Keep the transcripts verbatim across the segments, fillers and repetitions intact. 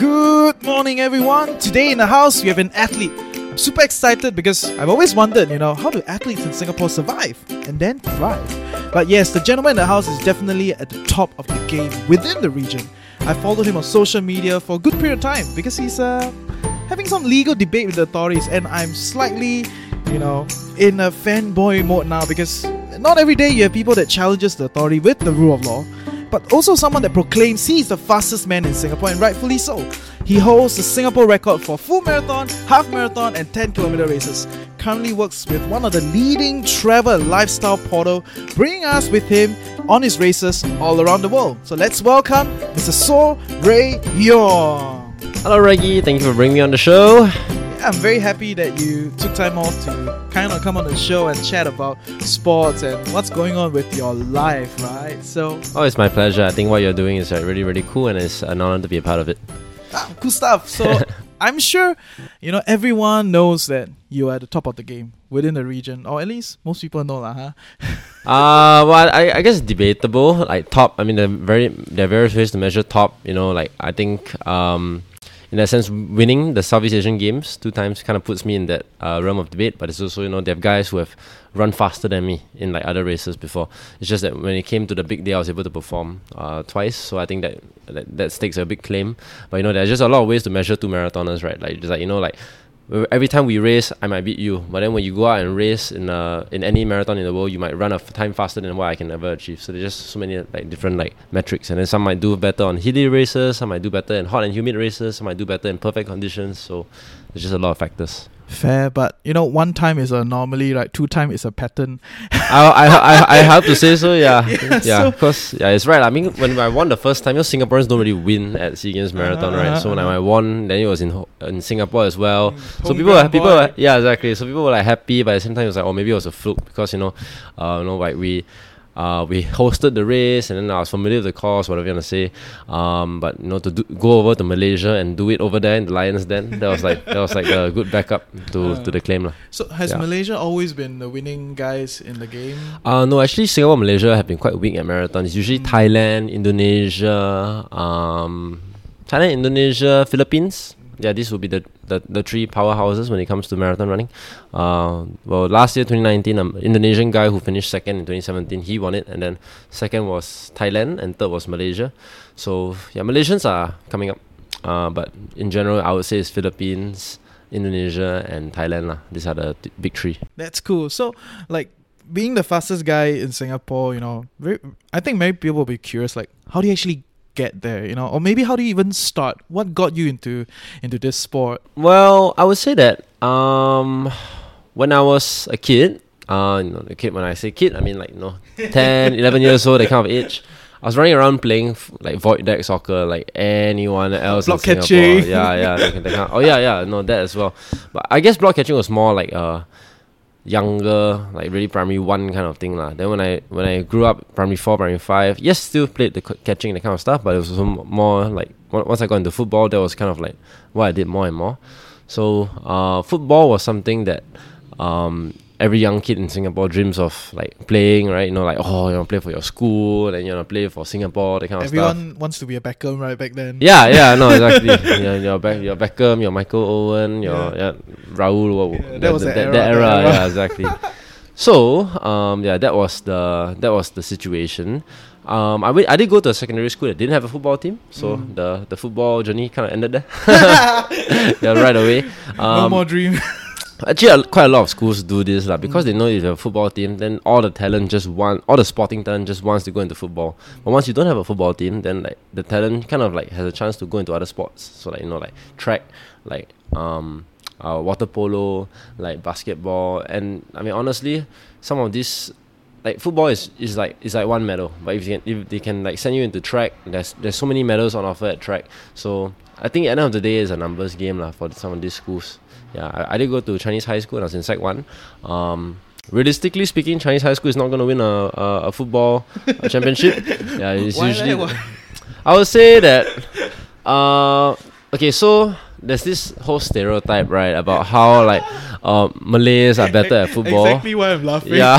Good morning, everyone. Today in the house, we have an athlete. I'm super excited because I've always wondered, you know, how do athletes in Singapore survive and then thrive? But yes, the gentleman in the house is definitely at the top of the game within the region. I followed him on social media for a good period of time because he's uh, having some legal debate with the authorities, and I'm slightly, you know, in a fanboy mode now because not every day you have people that challenges the authority with the rule of law, but also someone that proclaims he's the fastest man in Singapore, and rightfully so. He holds the Singapore record for full marathon, half marathon and ten kilometer races. Currently works with one of the leading travel and lifestyle portal, bringing us with him on his races all around the world. So let's welcome Mister Soh Rui Yong. Hello Reggie, thank you for bringing me on the show. I'm very happy that you took time off to kind of come on the show and chat about sports and what's going on with your life, right? So, oh, it's my pleasure. I think what you're doing is like, really, really cool, and it's an honor to be a part of it. Ah, cool stuff. So I'm sure, you know, everyone knows that you are at the top of the game within the region, or at least most people know lah, huh? uh, well, I, I guess it's debatable. Like top, I mean, there are, very, there are various ways to measure top, you know, like I think... Um, in that sense, winning the Southeast Asian Games two times kind of puts me in that uh, realm of debate. But it's also, you know, they have guys who have run faster than me in like other races before. It's just that when it came to the big day, I was able to perform uh, twice. So I think that, that that stakes a big claim. But you know, there's just a lot of ways to measure two marathoners, right? Like just like you know, like every time we race, I might beat you. But then when you go out and race in uh, in any marathon in the world, you might run a f- time faster than what I can ever achieve. So there's just so many like different like metrics. And then some might do better on hilly races, some might do better in hot and humid races, some might do better in perfect conditions. So there's just a lot of factors. Fair, but you know, one time is an anomaly, right? Two time is a pattern. I, I, I, I have to say so, yeah. Yeah, yeah so of course. Yeah, it's right. I mean, when I won the first time, you know, Singaporeans don't really win at SEA Games Marathon, uh, right? Uh, so when uh, I won, then it was in in Singapore as well. So people were, people were, yeah, exactly. So people were like happy, but at the same time, it was like, oh, maybe it was a fluke because, you know, uh, you know, like we... Uh, we hosted the race, and then I was familiar with the course, whatever you want to say. Um, but you know, to do, go over to Malaysia and do it over there in the Lions Den, that was like that was like a good backup to, uh, to the claim, lah. So has yeah. Malaysia always been the winning guys in the game? Uh, no, actually, Singapore and Malaysia have been quite weak at marathons. Usually, mm. Thailand, Indonesia, um, Thailand, Indonesia, Philippines. Yeah, these will be the, the, the three powerhouses when it comes to marathon running. Uh, well, last year, twenty nineteen, an um, Indonesian guy who finished second in twenty seventeen, he won it. And then second was Thailand and third was Malaysia. So, yeah, Malaysians are coming up. Uh, but in general, I would say it's Philippines, Indonesia and Thailand. Lah. These are the th- big three. That's cool. So, like, being the fastest guy in Singapore, you know, very, I think many people will be curious, like, how do you actually get there, you know, or maybe how do you even start? What got you into into this sport? Well, I would say that um, when I was a kid, uh, you know, a kid. When I say kid, I mean like you know, ten, eleven years old, that kind of age. I was running around playing like void deck soccer, like anyone else. Block in catching, Singapore. yeah, yeah. That, that kind of, oh yeah, yeah. No, that as well. But I guess block catching was more like uh younger, like really primary one kind of thing lah. Then when I when I grew up, primary four, primary five, yes, still played the c- catching, that kind of stuff, but it was more like, once I got into football, that was kind of like what I did more and more. So uh, football was something that um, every young kid in Singapore dreams of like playing, right? You know, like, oh, you want to play for your school, and you want to play for Singapore, that kind Everyone of stuff. Everyone wants to be a Beckham, right, back then? Yeah, yeah, no, exactly. You're, you're, Be- you're Beckham, you're Michael Owen, you're yeah. Yeah, Raul. Yeah, that, that was the, the, era, that era. era. Yeah, exactly. So, um, yeah, that was the that was the situation. Um, I, w- I did go to a secondary school that didn't have a football team, so mm. the, the football journey kind of ended there. Yeah, right away. Um, no more dream. Actually, quite a lot of schools do this lah, because mm. they know if you have a football team, then all the talent just want, all the sporting talent just wants to go into football. But once you don't have a football team, then like the talent kind of like has a chance to go into other sports. So like you know, like track, like um, uh, water polo, like basketball. And I mean, honestly, some of these, like football is, is like is like one medal, but if they can, if they can like send you into track, there's there's so many medals on offer at track. So I think at the end of the day, it's a numbers game lah for some of these schools. Yeah, I, I did go to Chinese High School and I was in Sec One. Um, realistically speaking, Chinese High School is not going to win a, a, a football a championship. Yeah, it's why usually. Like, I would say that. Uh, okay, so there's this whole stereotype, right, about how like uh, Malays are better at football. Exactly why I'm laughing. Yeah.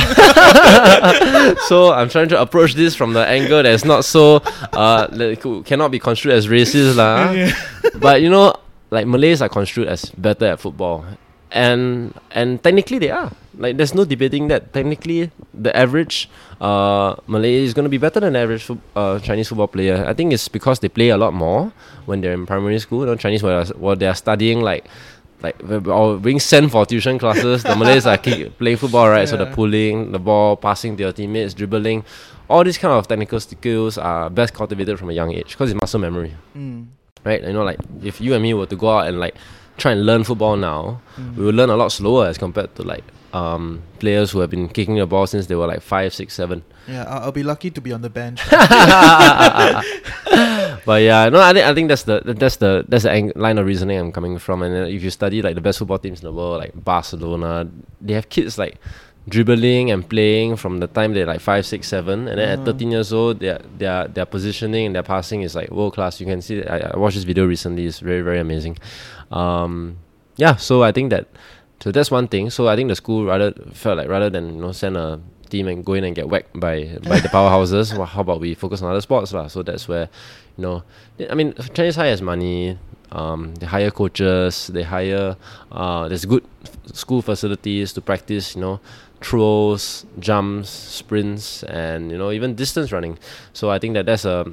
So I'm trying to approach this from the angle that's not so uh that cannot be construed as racist lah. Yeah. But you know, like Malays are construed as better at football, and and technically they are. Like there's no debating that. Technically, the average uh, Malay is going to be better than the average fo- uh, Chinese football player. I think it's because they play a lot more when they're in primary school. You know, Chinese while they are, while they are studying, like like or being sent for tuition classes, the Malays are keep playing football, right? Yeah. So the pulling the ball, passing to your teammates, dribbling, all these kind of technical skills are best cultivated from a young age because it's muscle memory, mm. right? You know, like if you and me were to go out and like try and learn football now, mm. we will learn a lot slower as compared to like. Um, players who have been kicking the ball since they were like five, six, seven. Yeah, I'll, I'll be lucky to be on the bench. But yeah, no, I think I think that's the that's the that's the ang- line of reasoning I'm coming from. And if you study like the best football teams in the world, like Barcelona, they have kids like dribbling and playing from the time they're like five, six, seven, and then uh-huh. at thirteen years old, their their their positioning and their passing is like world class. You can see. I, I watched this video recently. It's very very amazing. Um, yeah, so I think that. So that's one thing. So I think the school rather felt like rather than you know send a team and go in and get whacked by by the powerhouses, well, how about we focus on other sports lah? So that's where, you know, I mean Chinese High has money. Um, they hire coaches. They hire. Uh, there's good f- school facilities to practice. You know, throws, jumps, sprints, and you know even distance running. So I think that that's a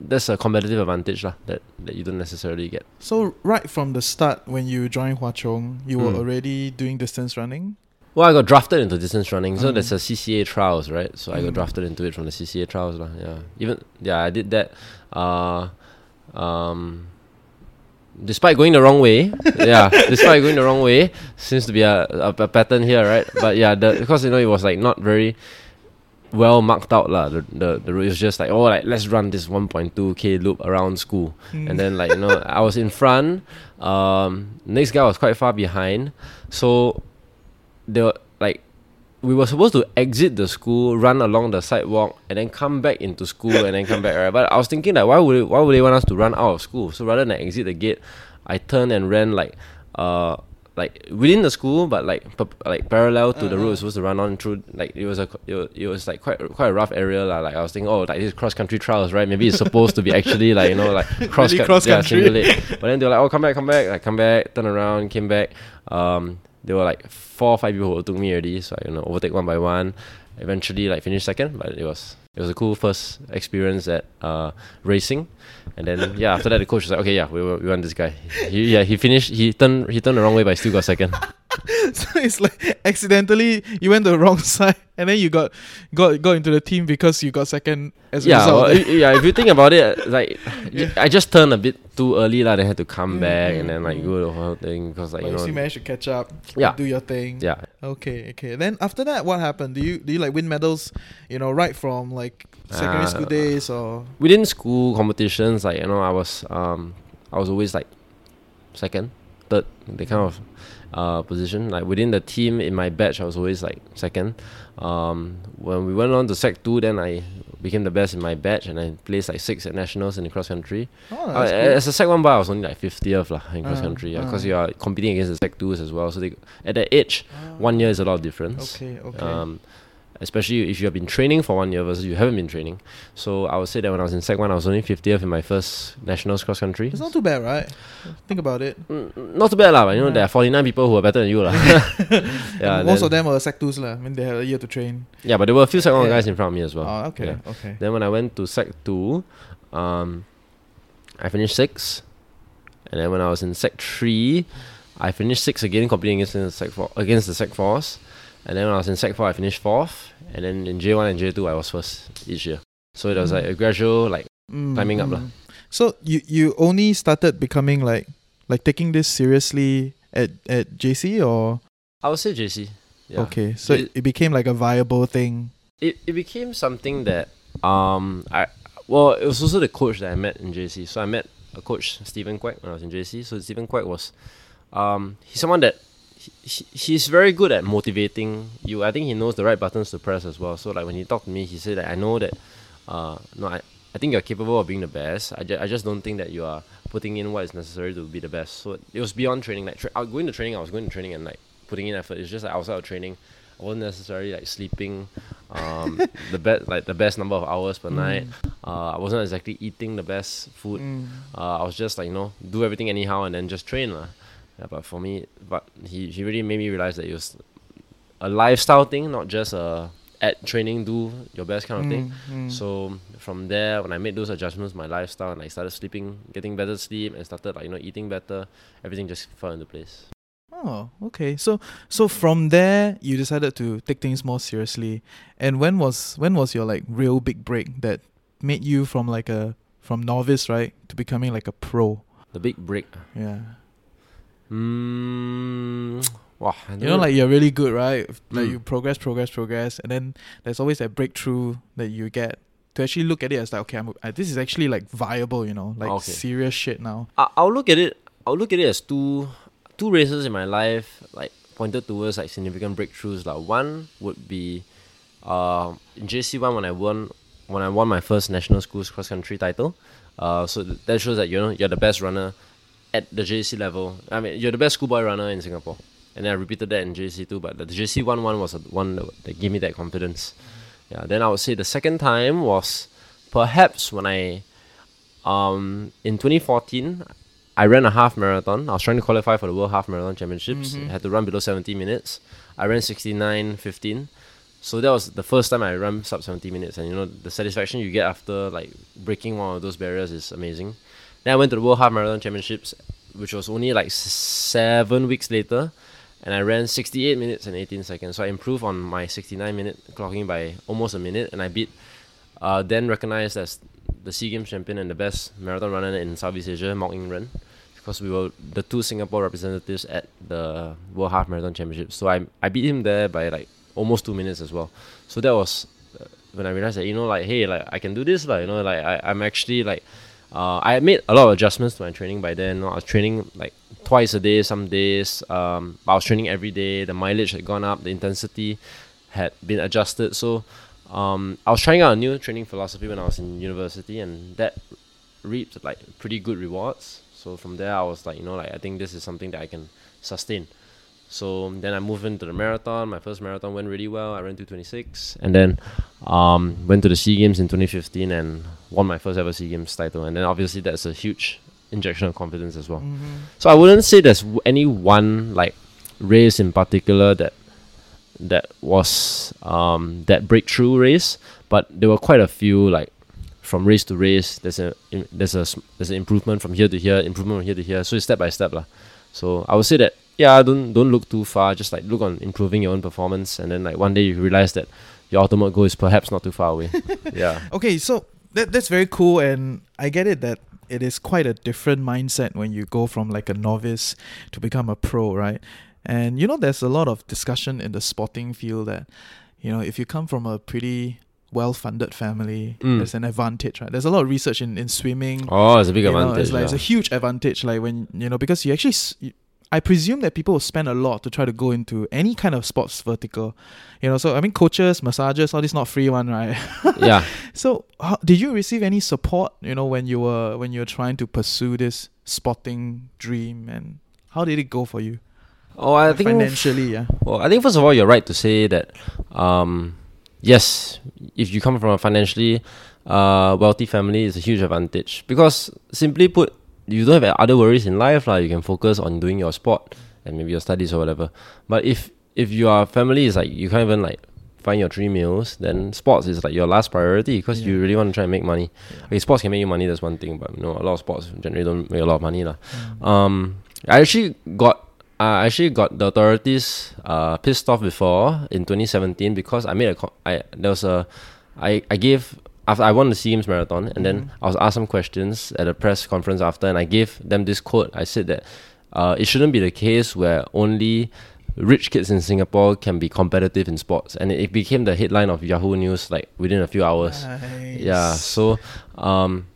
that's a competitive advantage lah that, that you don't necessarily get. So right from the start, when you joined Hwa Chong, you mm. were already doing distance running. Well, I got drafted into distance running, so mm. that's a C C A trials, right? So mm. I got drafted into it from the C C A trials lah. Yeah, even yeah, I did that. Uh, um. Despite going the wrong way, yeah. Despite going the wrong way, seems to be a, a, a pattern here, right? But yeah, the, because you know it was like not very well marked out lah. The the, the it was just like oh like let's run this one point two k loop around school, mm. and then like you know I was in front. Um, next guy was quite far behind, so they were like. We were supposed to exit the school, run along the sidewalk, and then come back into school and then come back, right? But I was thinking that like, why would why would they want us to run out of school? So rather than exit the gate, I turned and ran like uh like within the school, but like p- like parallel to uh-huh. the road we're supposed to run on through. Like it was a it was, it was like quite quite a rough area lah. Like I was thinking, oh, like these cross country trials, right? Maybe it's supposed to be actually like you know like cross really ca- cross yeah, country. But then they were like, oh, come back, come back, like come back, turn around, came back. Um. There were like four or five people who overtook me already, so I you know overtake one by one. Eventually, like finished second, but it was it was a cool first experience at uh, racing. And then yeah, after that the coach was like, okay, yeah, we we want this guy. He, yeah, he finished. He turned he turned the wrong way, but still got second. So it's like accidentally you went the wrong side, and then you got got got into the team because you got second as a yeah, result. Well, yeah, if you think about it, like yeah. I just turned a bit too early lah. They had to come yeah, back yeah, and then like go the whole thing because like but you know. You managed to catch up. Yeah. Do your thing. Yeah. Okay. Okay. Then after that, what happened? Do you do you like win medals? You know, right from like secondary uh, school days or within school competitions. Like you know, I was um I was always like second, third. They kind of. Uh, position like within the team in my batch I was always like second. Um, when we went on to Sec two, then I became the best in my batch and I placed like sixth at nationals in the cross country. Oh, uh, as a Sec one bar I was only like fiftieth lah in uh, cross country because uh. yeah, you are competing against the Sec twos as well. So they, at that age, oh. one year is a lot of difference. Okay, okay. Um, especially if you have been training for one year versus you haven't been training. So I would say that when I was in Sec one, I was only fiftieth in my first nationals cross country. It's not too bad, right? Think about it. Mm, not too bad lah, but you know, yeah. there are forty-nine people who are better than you lah. yeah, most of them were Sec twos lah. I mean, they had a year to train. Yeah, but there were a few Sec one yeah. guys in front of me as well. Oh, okay, yeah. okay. Then when I went to Sec two, um, I finished sixth. And then when I was in Sec three, I finished sixth again, competing against the Sec four, against the Sec fours. And then when I was in Sec four, I finished fourth. And then in J one and J two, I was first each year. So it was mm. like a gradual like mm. climbing up mm. lah. So you, you only started becoming like like taking this seriously at at J C or? I would say J C. Yeah. Okay, so it, it became like a viable thing. It it became something that um I well it was also the coach that I met in J C. So I met a coach, Stephen Quack, when I was in J C. So Stephen Quack was um he's someone that he, he he's very good at motivating you. I think he knows the right buttons to press as well. So like when he talked to me, he said that I know that uh no I. I think you're capable of being the best. I, ju- I just don't think that you are putting in what is necessary to be the best. So it was beyond training. Like tra- I was going to training, I was going to training and like putting in effort. It's just like outside of training, I wasn't necessarily like sleeping, um, the best like the best number of hours per mm. night. Uh, I wasn't exactly eating the best food. Mm. Uh, I was just like you know do everything anyhow and then just train lah. Yeah, but for me, but he he really made me realize that it was a lifestyle thing, not just a at training, do your best kind of thing. Mm, mm. So from there, when I made those adjustments, my lifestyle, and I started sleeping, getting better sleep, and started like you know eating better, everything just fell into place. Oh, okay. So so from there, you decided to take things more seriously. And when was when was your like real big break that made you from like a from novice right to becoming like a pro? The big break. Yeah. Hmm. Wow, you know, like you're really good, right? Like mm. you progress, progress, progress, and then there's always that breakthrough that you get to actually look at it as like, okay, I'm, I, this is actually like viable, you know, like okay. serious shit now. I, I'll look at it. I'll look at it as two, two races in my life, like pointed towards like significant breakthroughs. Like one would be, uh, in J C one when I won, when I won my first national schools cross country title. Uh, so that shows that you know you're the best runner at the J C level. I mean, you're the best schoolboy runner in Singapore. And then I repeated that in J C two, but the J C one one was the one that, that gave me that confidence. Yeah. Then I would say the second time was perhaps when I, um, in twenty fourteen, I ran a half marathon. I was trying to qualify for the World Half Marathon Championships. Mm-hmm. I had to run below seventy minutes. I ran sixty-nine fifteen. So that was the first time I ran sub seventy minutes. And you know, the satisfaction you get after like breaking one of those barriers is amazing. Then I went to the World Half Marathon Championships, which was only like s- seven weeks later. And I ran sixty-eight minutes and eighteen seconds. So I improved on my sixty-nine minute clocking by almost a minute. And I beat, uh, then recognized as the SEA Games champion and the best marathon runner in Southeast Asia, Mok Kingen. Because we were the two Singapore representatives at the World Half Marathon Championship. So I I beat him there by like almost two minutes as well. So that was when I realized that, you know, like, hey, like I can do this. Like, you know, like I, I'm actually like, uh, I made a lot of adjustments to my training by then. You know, I was training like twice a day some days, um I was training every day. The mileage had gone up, the intensity had been adjusted. So um I was trying out a new training philosophy when I was in university, and that reaped like pretty good rewards. So from there I was like, you know, like I think this is something that I can sustain. So then I moved into the marathon. My first marathon went really well. I ran two twenty-six, and then um went to the SEA Games in twenty fifteen and won my first ever SEA Games title. And then obviously that's a huge injection of confidence as well. Mm-hmm. So I wouldn't say there's w- any one like race in particular that that was um, that breakthrough race, but there were quite a few like from race to race. There's a in, there's a there's an improvement from here to here, improvement from here to here. So it's step by step lah. So I would say that yeah, don't don't look too far. Just like look on improving your own performance, and then like one day you realize that your ultimate goal is perhaps not too far away. Yeah. Okay, so that that's very cool, and I get it that it is quite a different mindset when you go from like a novice to become a pro, right? And you know, there's a lot of discussion in the sporting field that, you know, if you come from a pretty well-funded family, mm. there's an advantage, right? There's a lot of research in, in swimming. Oh, it's a big advantage. Know, it's, like, yeah. it's a huge advantage, like when, you know, because you actually, s- I presume that people will spend a lot to try to go into any kind of sports vertical, you know. So I mean, coaches, massages, all this not free one, right? Yeah. So how, did you receive any support, you know, when you were when you were trying to pursue this sporting dream, and how did it go for you? Oh, I like think financially, f- yeah. Well, I think first of all, you're right to say that. Um, yes, if you come from a financially uh, wealthy family, it's a huge advantage because, simply put, you don't have other worries in life, like you can focus on doing your sport and maybe your studies or whatever. But if if your family is like you can't even like find your three meals, then sports is like your last priority because yeah. you really want to try and make money. Yeah. Okay, sports can make you money, that's one thing, but you know, a lot of sports generally don't make a lot of money lah. Mm. Um, I actually got I actually got the authorities uh, pissed off before in twenty seventeen because I made a co- I there was a I I gave. After I won the SEA Games Marathon, and mm-hmm. then I was asked some questions at a press conference after, and I gave them this quote. I said that Uh, it shouldn't be the case where only rich kids in Singapore can be competitive in sports, and it, it became the headline of Yahoo News like within a few hours. Nice. Yeah. So, um,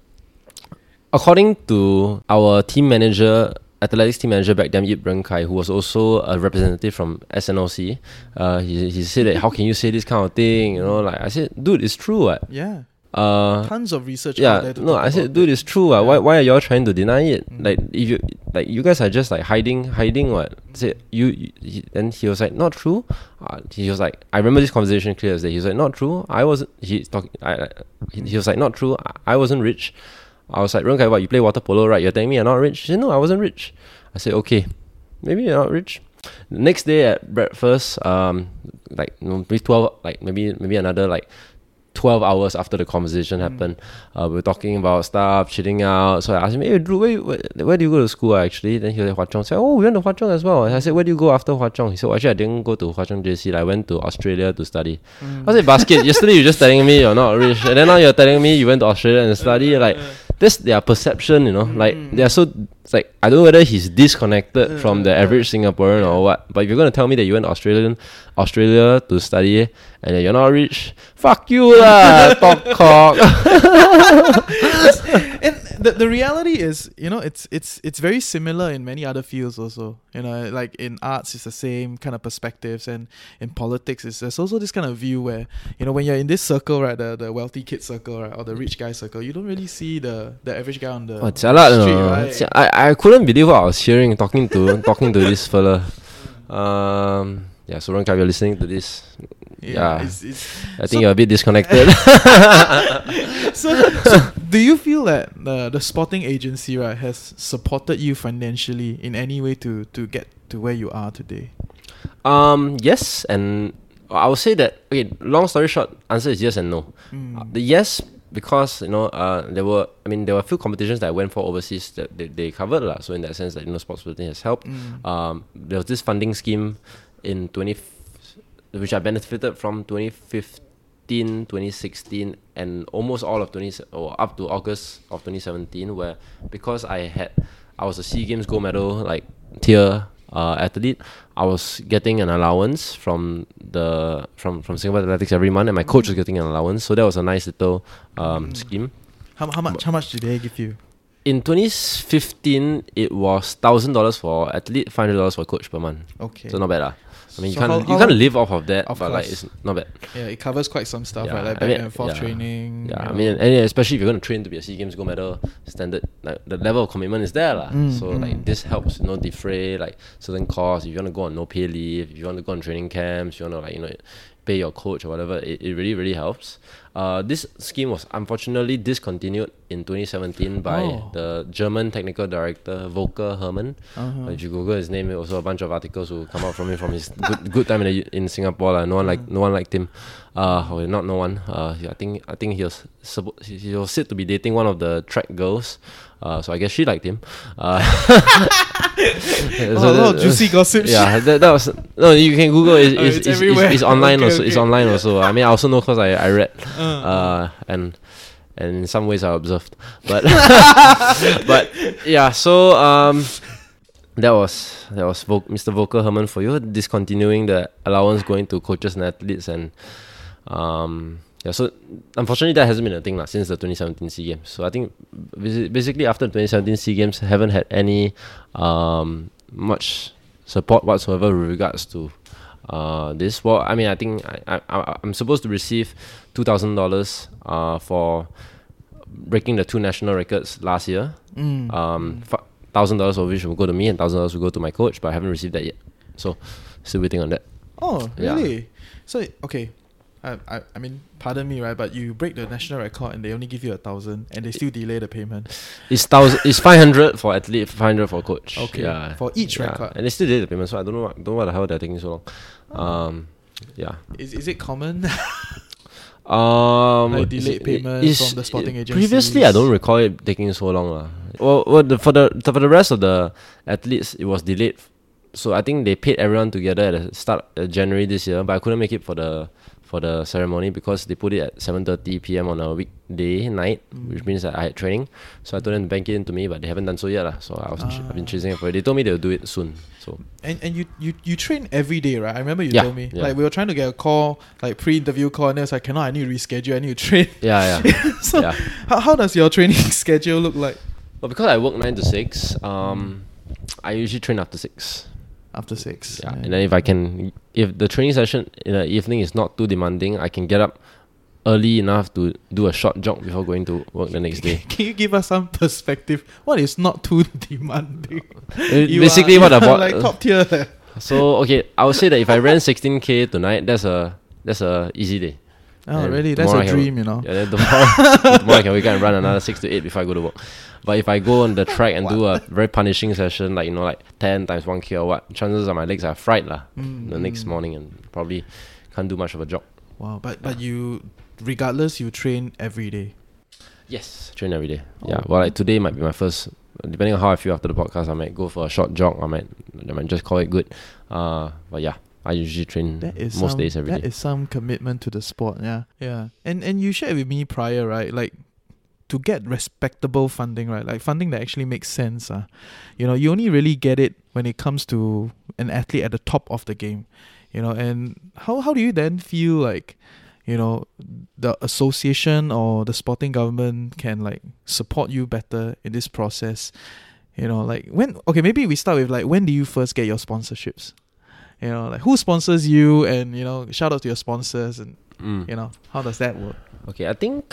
according to our team manager, athletics team manager back then, Yip Brankai, who was also a representative from S N L C, uh, he he said that how can you say this kind of thing? You know, like I said, dude, it's true. What? Yeah. Uh, tons of research yeah, out there to no I said dude it. it's true uh, yeah. why why are y'all trying to deny it? Mm. Like if you like you guys are just like hiding hiding what mm. said you, you he, and he was like not true uh, he was like I remember this conversation clear as day. He was like not true I wasn't he's talking I he, he was like not true I, I wasn't rich. I was like, Renkai, what, you play water polo, right? You're telling me you're not rich? He said, no, I wasn't rich. I said, okay, maybe you're not rich. The next day at breakfast, um like maybe twelve like maybe maybe another like twelve hours after the conversation happened, mm. uh, we were talking about stuff, chilling out. So I asked him, hey, Drew, where, where, where do you go to school actually? Then he was like, Hwa Chong. I said, oh, we went to Hwa Chong as well. And I said, where do you go after Hwa Chong? He said, well, actually, I didn't go to Hwa Chong J C. I went to Australia to study. Mm. I said, basket, yesterday you were just telling me you're not rich. And then now you're telling me you went to Australia and study. Like, that's their perception, you know. Mm. Like, they're so, it's like, I don't know whether he's disconnected mm. from the average Singaporean or what. But if you're going to tell me that you went to Australia, Australia to study and that you're not rich, fuck you lah, talk cock. And the, the reality is, you know, it's it's it's very similar in many other fields also. You know, like in arts, it's the same kind of perspectives, and in politics, it's there's also this kind of view where, you know, when you're in this circle, right, the, the wealthy kid circle, right, or the rich guy circle, you don't really see the, the average guy on the, oh, on the street, no. right? I, I couldn't believe what I was hearing talking to talking to this fella. Um. Yeah, so Renkai, you're listening to this. Yeah, yeah. It's, it's I think so you're a bit disconnected. so, so, do you feel that the the sporting agency, right, has supported you financially in any way to to get to where you are today? Um, yes, and I would say that. Okay, long story short, answer is yes and no. Mm. Uh, the yes. Because, you know, uh, there were, I mean, there were a few competitions that I went for overseas that they, they covered. La. So in that sense, that, you know, sports betting has helped. Mm. Um, there was this funding scheme in twenty, f- which I benefited from twenty fifteen, twenty sixteen, and almost all of twenty, or up to August of twenty seventeen, where because I had, I was a SEA Games gold medal, like, tier uh, athlete, I was getting an allowance from the from, from Singapore Athletics every month, and my coach was getting an allowance. So that was a nice little um, mm. scheme. How how much but how much did they give you? In twenty fifteen, it was one thousand dollars for athlete, five hundred dollars for coach per month. Okay, so not bad lah. I mean, so you can't you can't live off of that, of but course. Like it's not bad. Yeah, it covers quite some stuff, yeah, right? Like I back mean, and forth yeah. training. Yeah, I know. mean, and especially if you're going to train to be a SEA Games gold medal, standard like the level of commitment is there, lah. Mm, so mm. like this helps, you know, defray like certain costs. If you want to go on no pay leave, if you want to go on training camps, you want to like you know pay your coach or whatever. It, it really really helps. Uh, this scheme was unfortunately discontinued in twenty seventeen by oh. the German technical director Volker Hermann. Uh-huh. Uh, if you Google his name, also a bunch of articles will come out from him from his good, good time in the, in Singapore. La. No one like no one liked him. Uh, well, not no one. Uh, I think I think he was suppo- he was said to be dating one of the track girls. Uh, so I guess she liked him. Uh, so oh, a lot of juicy gossip. Yeah, that, that was no. You can Google it. It's, oh, it's, it's, everywhere. It's, it's online okay, also. Okay. It's online also. I mean, I also know because I, I read. Uh. Uh, and and in some ways I observed, but but yeah. So um, that was that was Vol- Mister Volker Hermann for you discontinuing the allowance going to coaches and athletes, and um yeah. So unfortunately that hasn't been a thing lah since the twenty seventeen SEA Games. So I think basically after the twenty seventeen SEA Games, haven't had any um much support whatsoever with regards to. Uh, this well, I mean, I think I, I I'm supposed to receive two thousand dollars uh for breaking the two national records last year. Mm. Um, thousand dollars of which will go to me and thousand dollars will go to my coach, but I haven't received that yet. So still waiting on that. Oh, really? Yeah. So okay, I, I I mean, pardon me, right? But you break the national record and they only give you a thousand, and they still delay the payment. It's thousand. It's five hundred for athlete, five hundred for coach. Okay, yeah. For each yeah. record, and they still delay the payment. So I don't know, what, don't know why the hell they're taking so long. Um, yeah. Is is it common? um, like delayed payment from the sporting agency. Previously, I don't recall it taking so long, lah. Well, well the, for the for the rest of the athletes, it was delayed. So I think they paid everyone together at the start of January this year, but I couldn't make it for the for the ceremony because they put it at seven thirty p.m. on a weekday night, mm. which means that I had training. So I told them to bank it into me, but they haven't done so yet. La. So I was, ah. I've been chasing it for it. They told me they'll do it soon. So And and you, you, you train every day, right? I remember you yeah, told me. Yeah. Like we were trying to get a call, like pre-interview call, and I was like, cannot, I need to reschedule, I need to train. Yeah, yeah. so yeah. How, how does your training schedule look like? Well, because I work nine to six, um, I usually train after six. After six. Yeah. yeah. And then if I can, if the training session in the evening is not too demanding, I can get up early enough to do a short jog before going to work the next day. Can you give us some perspective? What is not too demanding? It, basically are, what I bought. Like top tier. So, okay, I would say that if I ran sixteen K tonight, that's a that's a easy day. Oh, and really? That's a dream, can, you know? Yeah, tomorrow, tomorrow I can wake up and run another six to eight before I go to work. But if I go on the track and do a very punishing session, like, you know, like ten times one K or what, chances are my legs are fried lah mm, the mm. next morning and probably can't do much of a job. Wow, but, yeah. but you, regardless, you train every day? Yes, train every day. Oh. Yeah, well, like today might be my first, depending on how I feel after the podcast, I might go for a short jog, I might, I might just call it good. Uh, but yeah. I usually train most some, days every that day. That is some commitment to the sport, yeah. Yeah. And and you shared with me prior, right? Like to get respectable funding, right? Like funding that actually makes sense. Uh, you know, you only really get it when it comes to an athlete at the top of the game. You know, and how, how do you then feel like, you know, the association or the sporting government can like support you better in this process? You know, like when okay, maybe we start with like when do you first get your sponsorships? You know, like who sponsors you, and you know, shout out to your sponsors, and mm. you know, how does that work? Okay, I think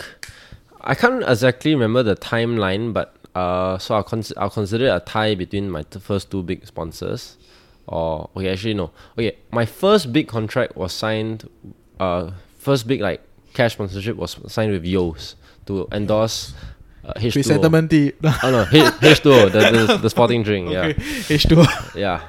I can't exactly remember the timeline, but uh, so I'll, cons- I'll consider it a tie between my t- first two big sponsors. Or okay, actually no. Okay, my first big contract was signed. Uh, first big like cash sponsorship was signed with Yeo's to endorse. Uh, H two O. Tea. Oh no, H- H2O, the, the, the sporting drink, okay. yeah. H two O. Yeah.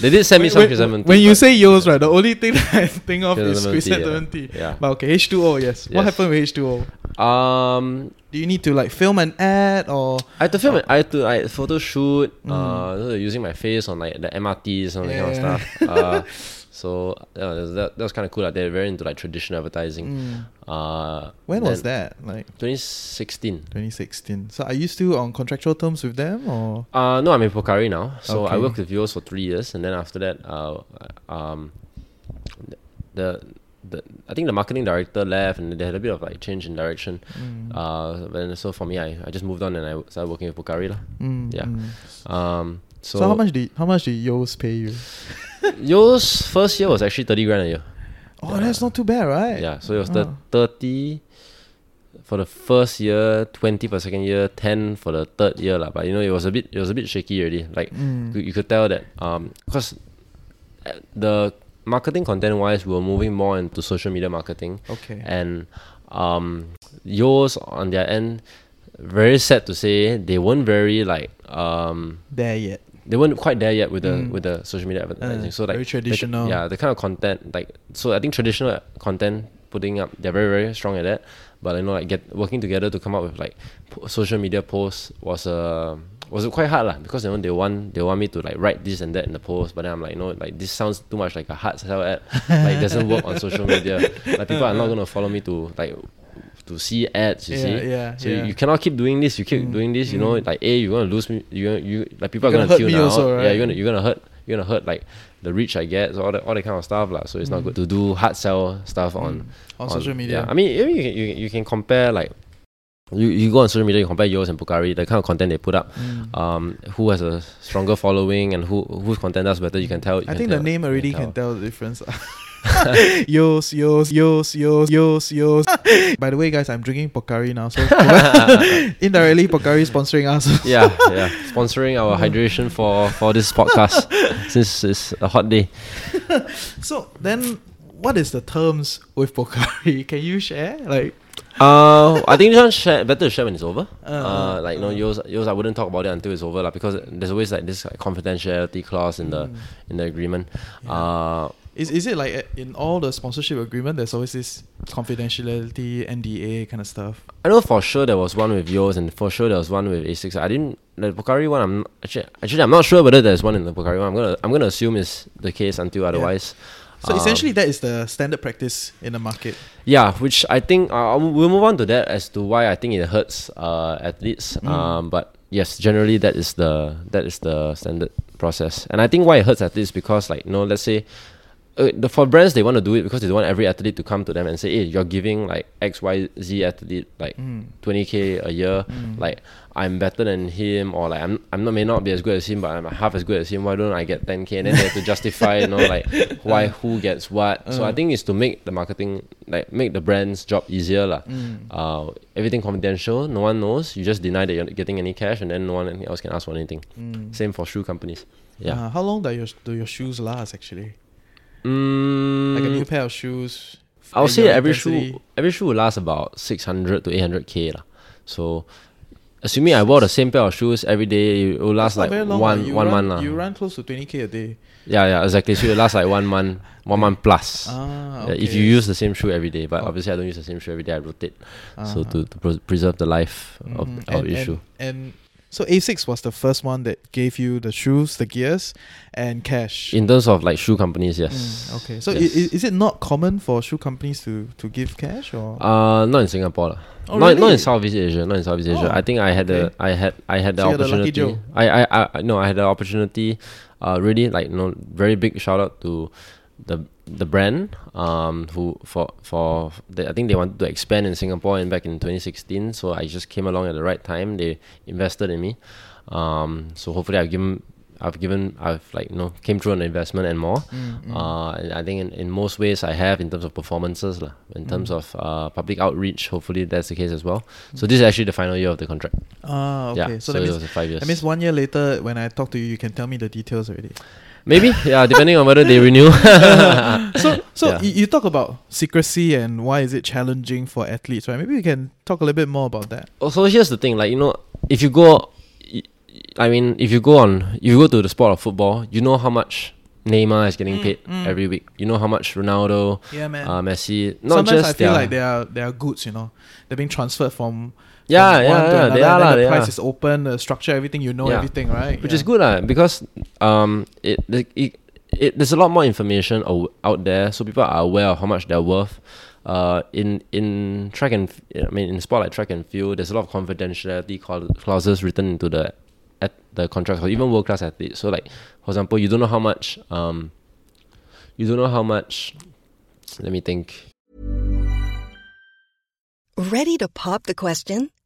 They did send me some chrysanthemum tea. When you say Yeo's, right, the only thing that I think of is chrysanthemum tea. Yeah. Yeah. But okay, H two O, yes. yes. What happened with H two O? Um, Do you need to like film an ad or? I had to film uh, an I had to like photo shoot, mm. uh, using my face on like the M R Ts and all yeah. that kind of stuff. Uh, so uh, that, that was kind of cool. Like, they're very into like traditional advertising. Mm. Uh, when was that? Like twenty sixteen. twenty sixteen. So are you still on contractual terms with them or? Uh, no, I'm in Pocari now. So okay. I worked with Yeo's for three years, and then after that, uh, um, the the I think the marketing director left, and they had a bit of like change in direction. Mm. Uh, and so for me, I, I just moved on and I started working with Pocari lah. Mm. Yeah. Mm. Um. So, so how much did how much did Yeo's pay you? Yeo's first year was actually thirty grand a year. Oh, yeah. That's not too bad, right? Yeah, so it was oh. thirty for the first year, twenty for the second year, ten for the third year, lah. But you know, it was a bit it was a bit shaky already. Like mm. you could tell that um, because the marketing content wise, we were moving more into social media marketing. Okay. And um, Yeo's on their end, very sad to say, they weren't very like um there yet. They weren't quite there yet with the mm. with the social media advertising. Uh, so like very traditional. They, yeah, the kind of content like so I think traditional content putting up, they're very very strong at that. But you know, like get working together to come up with like po- social media posts was uh was quite hard lah, because you know, they want they want me to like write this and that in the post, but then I'm like, no, like this sounds too much like a hard sell ad. Like it doesn't work on social media. Like people are not gonna follow me to like to see ads, you yeah, see, yeah, so yeah. You, you cannot keep doing this. You keep mm, doing this, you mm. know. Like, a you're gonna lose me. You you like people you're are gonna, gonna tune out. Also, right? Yeah, you're gonna you're gonna hurt. You're gonna hurt like the reach I get. So all that all that kind of stuff lah. So it's mm. not good to do hard sell stuff mm. on, on on social media. Yeah. I mean, you can, you you can compare like you, you go on social media, you compare Yeo's and Pocari, the kind of content they put up. Mm. Um, who has a stronger following and who whose content does better? You can tell. You I can think tell, the name already can tell, can tell the difference. Yeo's, Yeo's, Yeo's, Yeo's, Yeo's, Yeo's. By the way, guys, I'm drinking Pocari now, so indirectly Pocari sponsoring us. yeah, yeah, sponsoring our hydration for, for this podcast since it's a hot day. So then, what is the terms with Pocari? Can you share? Like, uh, I think it's better to share when it's over. Uh, uh like uh, no, Yeo's, Yeo's, I wouldn't talk about it until it's over, like, because there's always like this like, confidentiality clause in the mm. in the agreement. Yeah. Uh. Is is it like in all the sponsorship agreement, there's always this confidentiality, N D A kind of stuff? I know for sure there was one with Yeo's, and for sure there was one with A SICS. I didn't the Pocari one. I'm actually, actually I'm not sure whether there's one in the Pocari one. I'm gonna I'm gonna assume is the case until otherwise. Yeah. So um, essentially, that is the standard practice in the market. Yeah, which I think uh, we'll move on to that as to why I think it hurts uh, athletes. Mm. Um, but yes, generally that is the that is the standard process. And I think why it hurts athletes because, like, you know, let's say uh, the, for brands they want to do it because they don't want every athlete to come to them and say, "Hey, you're giving like X Y Z athlete like twenty mm. k a year, mm. like." I'm better than him, or like I'm I'm not may not be as good as him, but I'm half as good as him. Why don't I get ten k? And then they have to justify, you know, like why who gets what. Uh. So I think it's to make the marketing, like make the brand's job easier, lah. Mm. Uh, everything confidential, no one knows. You just deny that you're getting any cash, and then no one else can ask for anything. Mm. Same for shoe companies. Yeah. Uh, how long do your do your shoes last actually? Mm. Like a new pair of shoes. I would say every intensity. shoe every shoe will last about six hundred to eight hundred k, lah. So. Assuming I wore the same pair of shoes every day, it will last like long, one you one run, month. You run close to twenty k a day. Yeah, yeah, exactly. So it lasts like one month, one month plus. Ah, okay. Yeah, if you use the same shoe every day, but oh. obviously I don't use the same shoe every day. I rotate, uh-huh. so to, to pres- preserve the life mm-hmm. of our issue. And, and so ASICS was the first one that gave you the shoes, the gears, and cash. In terms of like shoe companies, yes. Mm, okay. So yes. I, is it not common for shoe companies to, to give cash or? Uh, not in Singapore. Oh, not, really? not in Southeast Asia. Not in Southeast Asia. Oh, I think I had the okay. I had I had the so opportunity. The I, I I no I had the opportunity. Uh, really like you know, very big shout out to the the brand. Um, who for for the, I think they wanted to expand in Singapore and back in twenty sixteen. So I just came along at the right time. They invested in me. Um, so hopefully I've given I've given I've like you know came through on investment and more. Mm, mm. Uh, and I think in, in most ways I have in terms of performances lah. In terms mm. of uh, public outreach, hopefully that's the case as well. So this is actually the final year of the contract. Ah, okay. Yeah, so, so that means, it was five years. That means one year later, when I talk to you, you can tell me the details already. Maybe, yeah, depending on whether they renew. so, so yeah. y- you talk about secrecy and why is it challenging for athletes, right? Maybe you can talk a little bit more about that. Oh, so here's the thing, like you know, if you go, I mean, if you go on, you go to the sport of football, you know how much Neymar is getting mm, paid mm. every week. You know how much Ronaldo, yeah, man. Uh, Messi. Not Sometimes just I feel like they are they are goods, you know. They're being transferred from yeah, from yeah, one yeah, to another. They are, and then the they price are. is open, the structure, everything. You know yeah. everything, right? Which yeah. is good, lah, because um, it, it, it it there's a lot more information out there, so people are aware of how much they're worth. Uh, in in track and I mean in sport like track and field, there's a lot of confidentiality clauses written into the. At the contracts, or even world class athletes. So, like for example, you don't know how much. Um, you don't know how much. Let me think. Ready to pop the question?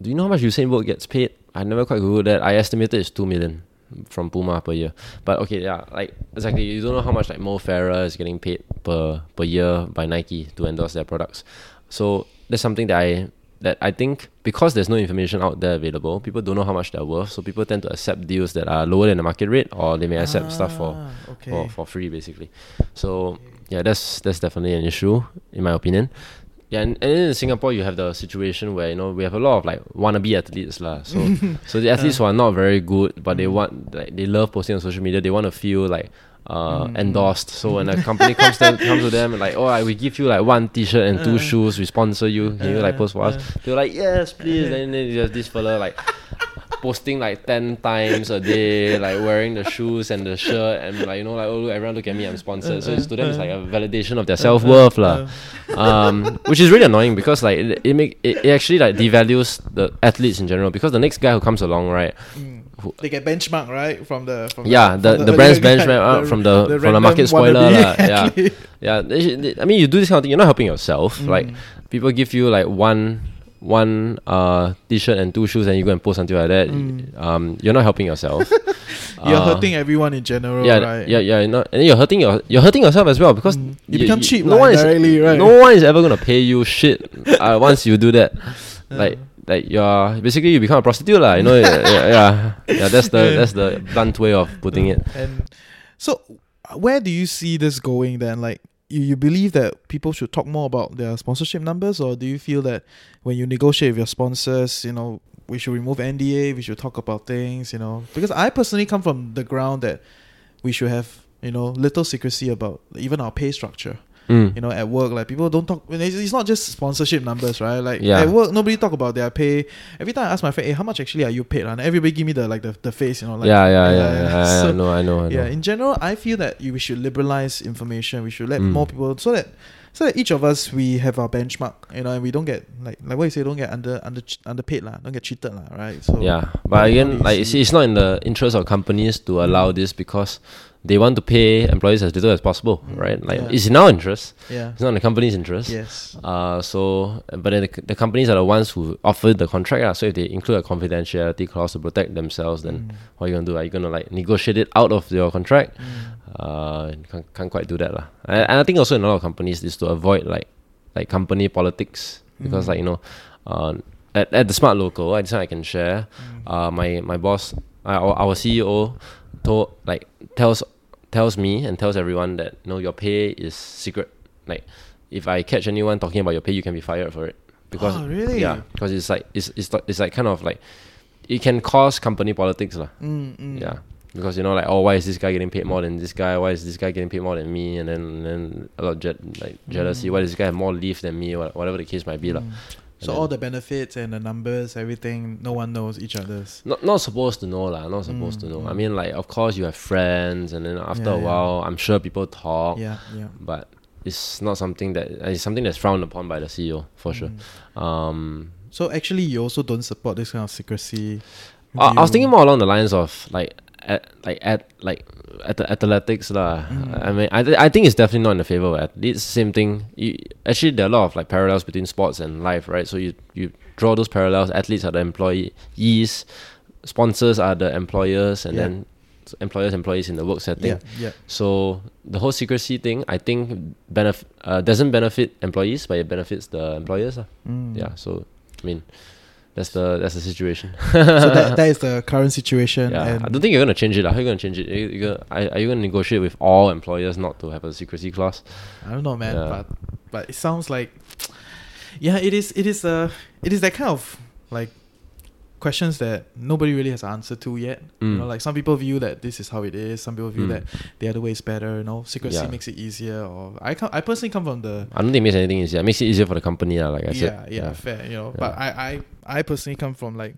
Do you know how much Usain Bolt gets paid? I never quite Googled that. I estimated it's two million dollars from Puma per year. But okay, yeah, like exactly. You don't know how much like Mo Farah is getting paid per, per year by Nike to endorse their products. So that's something that I... that I think because there's no information out there available, people don't know how much they're worth, so people tend to accept deals that are lower than the market rate, or they may ah, accept stuff for, okay. for for free basically. So yeah, that's that's definitely an issue in my opinion. Yeah, and, and in Singapore you have the situation where you know we have a lot of like wannabe athletes lah. So so the athletes uh, who are not very good but they want like they love posting on social media, they want to feel like Uh, mm. endorsed. So when a company comes to comes to them and like, oh, I, we give you like one T-shirt and two uh, shoes. We sponsor you. Can uh, you like post for uh, us? They're like, yes, please. Uh, and then there's this fella like posting like ten times a day, like wearing the shoes and the shirt and like you know like oh look, everyone look at me, I'm sponsored. Uh, so it's, to them, uh, it's like a validation of their self worth uh, uh, lah, um, which is really annoying because like it it, make, it it actually like devalues the athletes in general because the next guy who comes along, right. Mm. They get benchmarked, right? From the from yeah, the, the, the brand's benchmarked uh, from the, the from the market spoiler, la, yeah, yeah. They, they, I mean, you do this kind of thing, you're not helping yourself. Mm. Like people give you like one one uh T-shirt and two shoes, and you go and post something like that. Mm. Um, you're not helping yourself. You're uh, hurting everyone in general, yeah, right? Yeah, yeah, you're not, and you're hurting your you're hurting yourself as well because mm. you, you become you, cheap. No like one directly, is right? No one is ever gonna pay you shit uh, once you do that, yeah. like. Like you're basically you become a prostitute lah, you know. yeah, yeah, yeah, that's the that's the blunt way of putting it. And so, where do you see this going then? Like, you, you believe that people should talk more about their sponsorship numbers, or do you feel that when you negotiate with your sponsors, you know, we should remove N D A, we should talk about things, you know? Because I personally come from the ground that we should have, you know, little secrecy about even our pay structure. Mm. You know, at work, like, people don't talk. It's not just sponsorship numbers, right? Like, yeah. At work, nobody talk about their pay. Every time I ask my friend, hey, how much actually are you paid? And everybody give me the like the, the face, you know. Like, yeah, yeah, yeah. yeah, yeah, yeah. So, I know, I know, I know. Yeah, in general, I feel that we should liberalize information. We should let mm. more people, so that so that each of us, we have our benchmark, you know, and we don't get, like, like what you say, don't get under under underpaid, lah. Don't get cheated, lah, right? So yeah, but again, like, it's, it's not in the interest of companies to mm. allow this, because they want to pay employees as little as possible, mm. right? Like, yeah. It's in our interest. Yeah. It's not in the company's interest. Yes. Uh, so, but then the, the companies are the ones who offer the contract. Uh, so if they include a confidentiality clause to protect themselves, then mm. what are you going to do? Are you going to, like, negotiate it out of your contract? Mm. Uh, can't, can't quite do that. Uh. And, and I think also in a lot of companies, is to avoid, like, like company politics. Because, mm. like, you know, uh, at, at the Smart Local, I decided I can share. Mm. Uh, my, my boss, our, our C E O, told, like, tells tells me and tells everyone that, you know, your pay is secret. Like, if I catch anyone talking about your pay, you can be fired for it. Because, oh, really? Yeah, because it's like it's it's it's like kind of like it can cause company politics, lah. Mm, mm. Yeah, because, you know, like, oh, why is this guy getting paid more than this guy? Why is this guy getting paid more than me? And then and then a lot of je- like jealousy. Mm. Why does this guy have more leave than me? Whatever the case might be, mm. lah. So all the benefits and the numbers, everything, no one knows each other's. Not not supposed to know, lah. Not supposed mm, to know. Mm. I mean, like, of course you have friends, and then after yeah, a while, yeah. I'm sure people talk. Yeah, yeah. But it's not something that it's something that's frowned upon by the C E O for mm. sure. Um. So actually, you also don't support this kind of secrecy. I, I was thinking more along the lines of like at, like at like at the athletics, lah. Mm. I mean, I th- I think it's definitely not in the favor of athletes. Same thing. You, actually, there are a lot of like parallels between sports and life, right? So you, you draw those parallels. Athletes are the employees, sponsors are the employers, and yeah. then employers, employees in the work setting. Yeah, yeah. So the whole secrecy thing, I think, benef- uh, doesn't benefit employees, but it benefits the employers. Uh. Mm. Yeah. So I mean, that's the that's the situation. So that that is the current situation. Yeah, and I don't think you're gonna change it. How are you gonna change it? Are you, you're gonna, are, are you gonna negotiate with all employers not to have a secrecy clause? I don't know, man. Yeah. But but it sounds like, yeah, it is. It is uh It is that kind of like questions that nobody really has an answer to yet. Mm. You know, like, some people view that this is how it is. Some people view mm. that the other way is better. You know, secrecy yeah. makes it easier. Or I come, I personally come from the. I don't think it makes anything easier. It makes it easier for the company. Uh, like I yeah, said. Yeah, yeah, fair. You know, yeah. but I, I, I personally come from like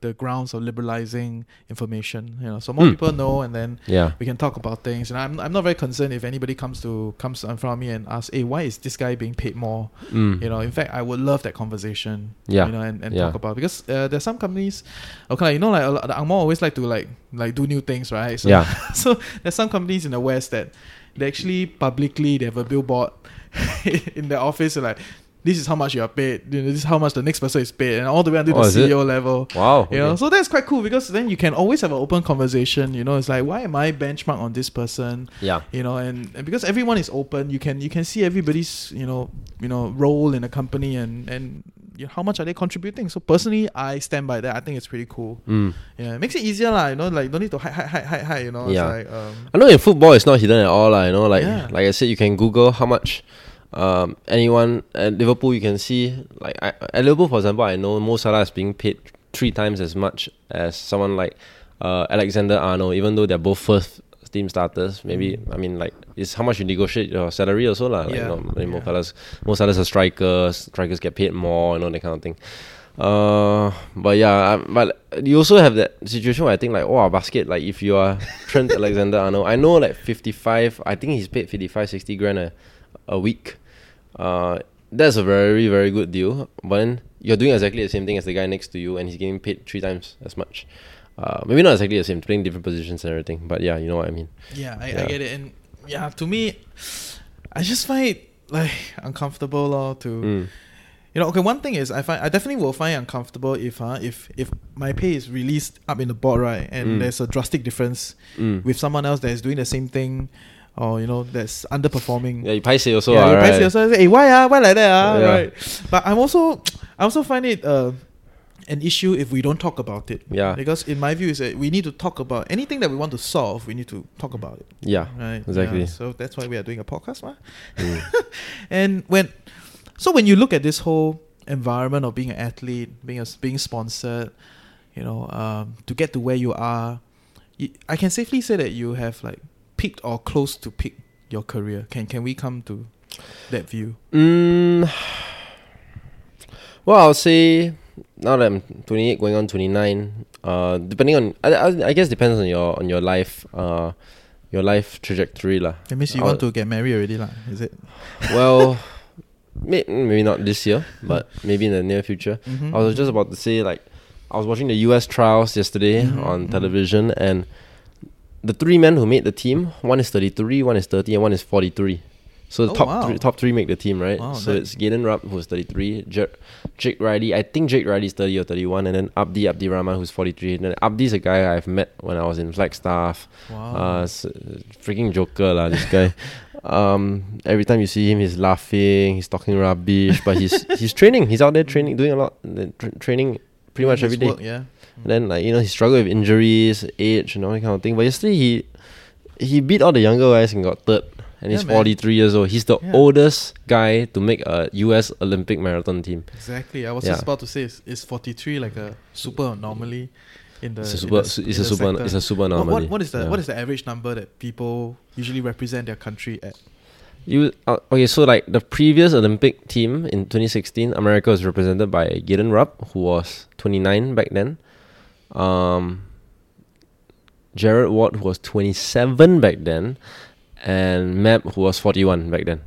the grounds of liberalizing information. You know, so more mm. people know, and then yeah. we can talk about things. And I'm, I'm not very concerned if anybody comes to comes in front of me and asks, "Hey, why is this guy being paid more?" Mm. You know, in fact, I would love that conversation. Yeah. You know, and, and yeah. talk about, because uh, there's some companies, okay, you know, like the Angmo always like to like like do new things, right? So, yeah. so there's some companies in the West that they actually publicly they have a billboard in their office, like, this is how much you are paid, this is how much the next person is paid, and all the way until oh, the C E O it? level. Wow. You okay. know, so that's quite cool, because then you can always have an open conversation, you know, it's like, why am I benchmarked on this person? Yeah. You know, and, and because everyone is open, you can you can see everybody's, you know, you know, role in a company, and, and you know, how much are they contributing. So personally, I stand by that. I think it's pretty cool. Mm. Yeah. It makes it easier, lah, you know, like, don't need to hide, hide, hide, hide, hide, you know. Yeah. It's like, um, I know in football it's not hidden at all, lah, you know, like yeah. like I said, you can Google how much Um, anyone at Liverpool, you can see, like, I, at Liverpool, for example, I know Mo Salah is being paid three times as much as someone like uh, Alexander Arnold, even though they're both first team starters. Maybe, I mean, like, it's how much you negotiate your salary also, lah. Like, yeah. you know, yeah. Mo Salah's Mo Salah's a striker. Strikers get paid more, you know, that kind of thing. Uh, but yeah, I, but you also have that situation where I think, like, oh, basket, like, if you are Trent Alexander Arnold, I know, like, fifty-five. I think he's paid fifty-five, sixty grand a, a week. Uh, that's a very, very good deal. But then you're doing exactly the same thing as the guy next to you, and he's getting paid three times as much. Uh, maybe not exactly the same, playing different positions and everything. But yeah, you know what I mean. Yeah, I, yeah. I get it. And yeah, to me, I just find it like uncomfortable, lor. To mm. you know, okay. One thing is, I find I definitely will find it uncomfortable if uh, if if my pay is released up in the board, right, and mm. there's a drastic difference mm. with someone else that is doing the same thing. Or, you know, that's underperforming. Yeah, you paiseh also. Yeah, you paiseh right. also. Say, hey, why ah? Why like that ah? Yeah. Right. But I'm also, I also find it uh, an issue if we don't talk about it. Yeah. Because in my view is that we need to talk about anything that we want to solve, we need to talk about it. Yeah. Right. Exactly. Yeah, so that's why we are doing a podcast, right? Mm. And when so when you look at this whole environment of being an athlete, being a, being sponsored, you know, um, to get to where you are, you, I can safely say that you have like picked or close to pick your career. Can can we come to that view? Mm. Well, I'll say now that I'm twenty-eight, going on twenty-nine. Uh, depending on, I, I, I guess, depends on your on your life, uh, your life trajectory, lah. That means you I'll, want to get married already, lah. Is it? Well, may, maybe not this year, but maybe in the near future. Mm-hmm. I was just about to say, like, I was watching the U S trials yesterday mm-hmm. on mm-hmm. television, and the three men who made the team, one is thirty-three, one is thirty, and one is forty-three. So the oh, top wow. three, top three make the team, right? Wow, so it's Gideon Rupp, who's thirty-three, Jer- Jake Riley. I think Jake Riley's thirty or thirty-one, and then Abdi Abdi Rama, who's forty-three. And then Abdi's a guy I've met when I was in Flagstaff. Wow, uh, so, freaking joker lah, this guy. Um, every time you see him, he's laughing, he's talking rubbish, but he's he's training. He's out there training, doing a lot, tra- training pretty much every day. Work, yeah. And then like you know, he struggled with injuries, age, and all that kind of thing. But yesterday he he beat all the younger guys and got third. And yeah, he's forty-three man. Years old. He's the yeah. oldest guy to make a U S Olympic marathon team. Exactly. I was yeah. just about to say, is, is forty-three like a super anomaly in the? It's a super. It's a, it's a super. It's a super anomaly. What, what, what is the yeah. what is the average number that people usually represent their country at? You uh, okay? So like the previous Olympic team in twenty sixteen, America was represented by Gideon Rupp, who was twenty-nine back then. Um, Jared Watt, who was twenty-seven back then. And Map, who was forty-one back then.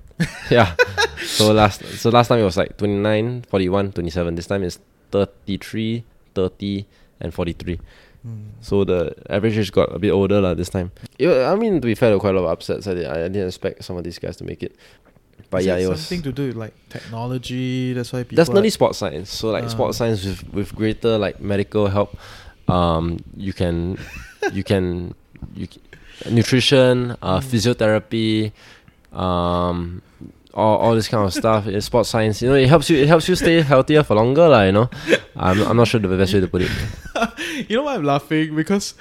Yeah. So last so last time it was like twenty-nine, forty-one, twenty-seven. This time it's thirty-three, thirty, and forty-three. Mm. So the average age got a bit older lah this time. It, I mean, to be fair, there were quite a lot of upsets. I, did, I didn't expect some of these guys to make it. But Is yeah, it, it was something to do with like technology. That's why people definitely like, sports science. So like um, sports science with, with greater like medical help, um, you can you can you. Can, nutrition, uh, mm. physiotherapy, um, all all this kind of stuff. It's sports science, you know, it helps you. It helps you stay healthier for longer, lah. You know, I'm I'm not sure the best way to put it. You know why I'm laughing? Because,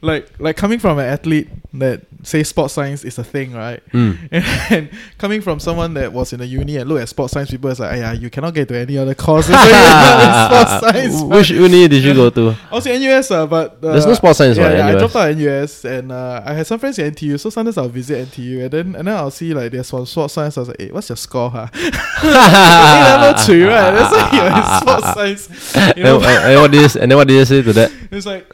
like, like coming from an athlete that says sports science is a thing, right? Mm. And, and coming from someone that was in a uni and look at sports science, people is like, yeah, you cannot get to any other courses. Sports science. Which uni did you go to? I was in N U S, uh, but uh, there's no sports science. Yeah, yeah, I dropped out at N U S, and uh, I had some friends at N T U. So sometimes I'll visit N T U, and then and then I'll see like there's sports science. I was like, hey, what's your score, huh? Level three, right? That's like you're in sports science. You know? and, and, and what did you, and then what did you say to that? It's like.